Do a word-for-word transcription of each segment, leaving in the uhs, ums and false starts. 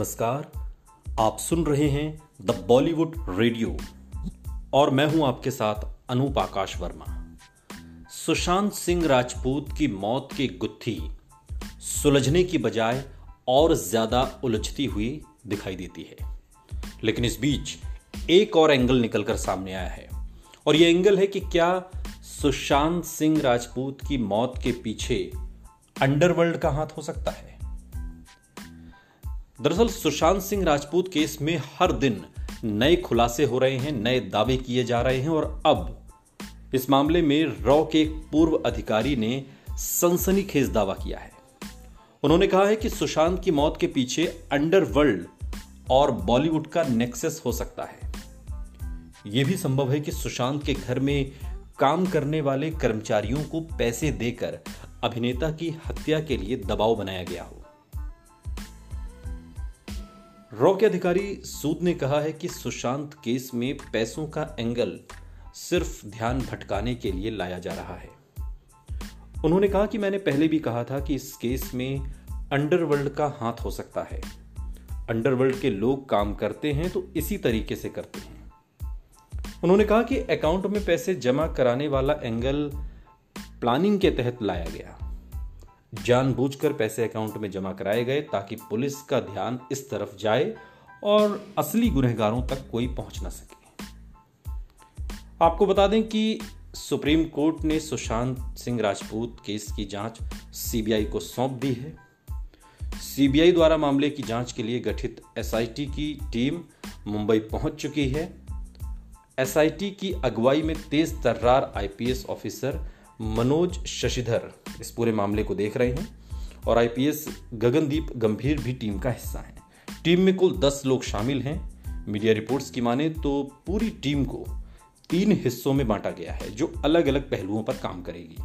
नमस्कार, आप सुन रहे हैं द बॉलीवुड रेडियो और मैं हूं आपके साथ अनूप आकाश वर्मा। सुशांत सिंह राजपूत की मौत की गुत्थी सुलझने की बजाय और ज्यादा उलझती हुई दिखाई देती है, लेकिन इस बीच एक और एंगल निकलकर सामने आया है और यह एंगल है कि क्या सुशांत सिंह राजपूत की मौत के पीछे अंडरवर्ल्ड का हाथ हो सकता है। दरअसल सुशांत सिंह राजपूत केस में हर दिन नए खुलासे हो रहे हैं, नए दावे किए जा रहे हैं और अब इस मामले में रॉ के एक पूर्व अधिकारी ने सनसनीखेज दावा किया है। उन्होंने कहा है कि सुशांत की मौत के पीछे अंडरवर्ल्ड और बॉलीवुड का नेक्सस हो सकता है। यह भी संभव है कि सुशांत के घर में काम करने वाले कर्मचारियों को पैसे देकर अभिनेता की हत्या के लिए दबाव बनाया गया हो। रॉ के अधिकारी सूद ने कहा है कि सुशांत केस में पैसों का एंगल सिर्फ ध्यान भटकाने के लिए लाया जा रहा है। उन्होंने कहा कि मैंने पहले भी कहा था कि इस केस में अंडरवर्ल्ड का हाथ हो सकता है। अंडरवर्ल्ड के लोग काम करते हैं तो इसी तरीके से करते हैं। उन्होंने कहा कि अकाउंट में पैसे जमा कराने वाला एंगल प्लानिंग के तहत लाया गया, जानबूझकर पैसे अकाउंट में जमा कराए गए ताकि पुलिस का ध्यान इस तरफ जाए और असली गुनहगारों तक कोई पहुंच ना सके। आपको बता दें कि सुप्रीम कोर्ट ने सुशांत सिंह राजपूत केस की जांच सीबीआई को सौंप दी है। सीबीआई द्वारा मामले की जांच के लिए गठित एसआईटी की टीम मुंबई पहुंच चुकी है। एसआईटी की अगुवाई में तेज तर्रार आईपीएस ऑफिसर मनोज शशिधर इस पूरे मामले को देख रहे हैं और आईपीएस गगनदीप गंभीर भी टीम का हिस्सा हैं। टीम में कुल दस लोग शामिल हैं। मीडिया रिपोर्ट्स की माने तो पूरी टीम को तीन हिस्सों में बांटा गया है जो अलग अलग पहलुओं पर काम करेगी।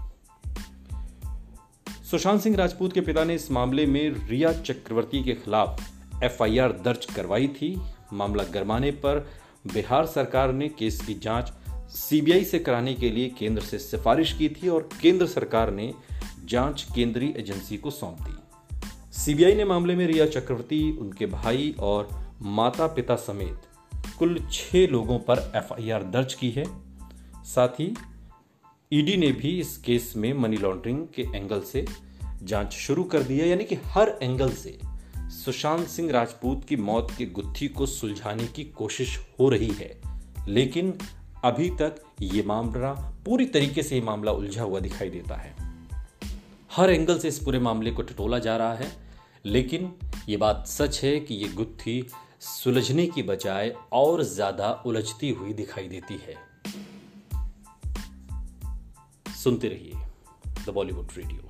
सुशांत सिंह राजपूत के पिता ने इस मामले में रिया चक्रवर्ती के खिलाफ एफआईआर दर्ज करवाई थी। मामला गरमाने पर बिहार सरकार ने केस की जांच सीबीआई से कराने के लिए केंद्र से सिफारिश की थी और केंद्र सरकार ने जांच केंद्रीय एजेंसी को सौंप दी। सीबीआई ने मामले में रिया चक्रवर्ती, उनके भाई और माता पिता समेत कुल छह लोगों पर एफआईआर दर्ज की है। साथ ही ईडी ने भी इस केस में मनी लॉन्ड्रिंग के एंगल से जांच शुरू कर दी है, यानी कि हर एंगल से सुशांत सिंह राजपूत की मौत की गुत्थी को सुलझाने की कोशिश हो रही है, लेकिन अभी तक ये मामला पूरी तरीके से ये मामला उलझा हुआ दिखाई देता है। हर एंगल से इस पूरे मामले को टटोला जा रहा है, लेकिन ये बात सच है कि ये गुत्थी सुलझने की बजाय और ज्यादा उलझती हुई दिखाई देती है। सुनते रहिए द बॉलीवुड रेडियो।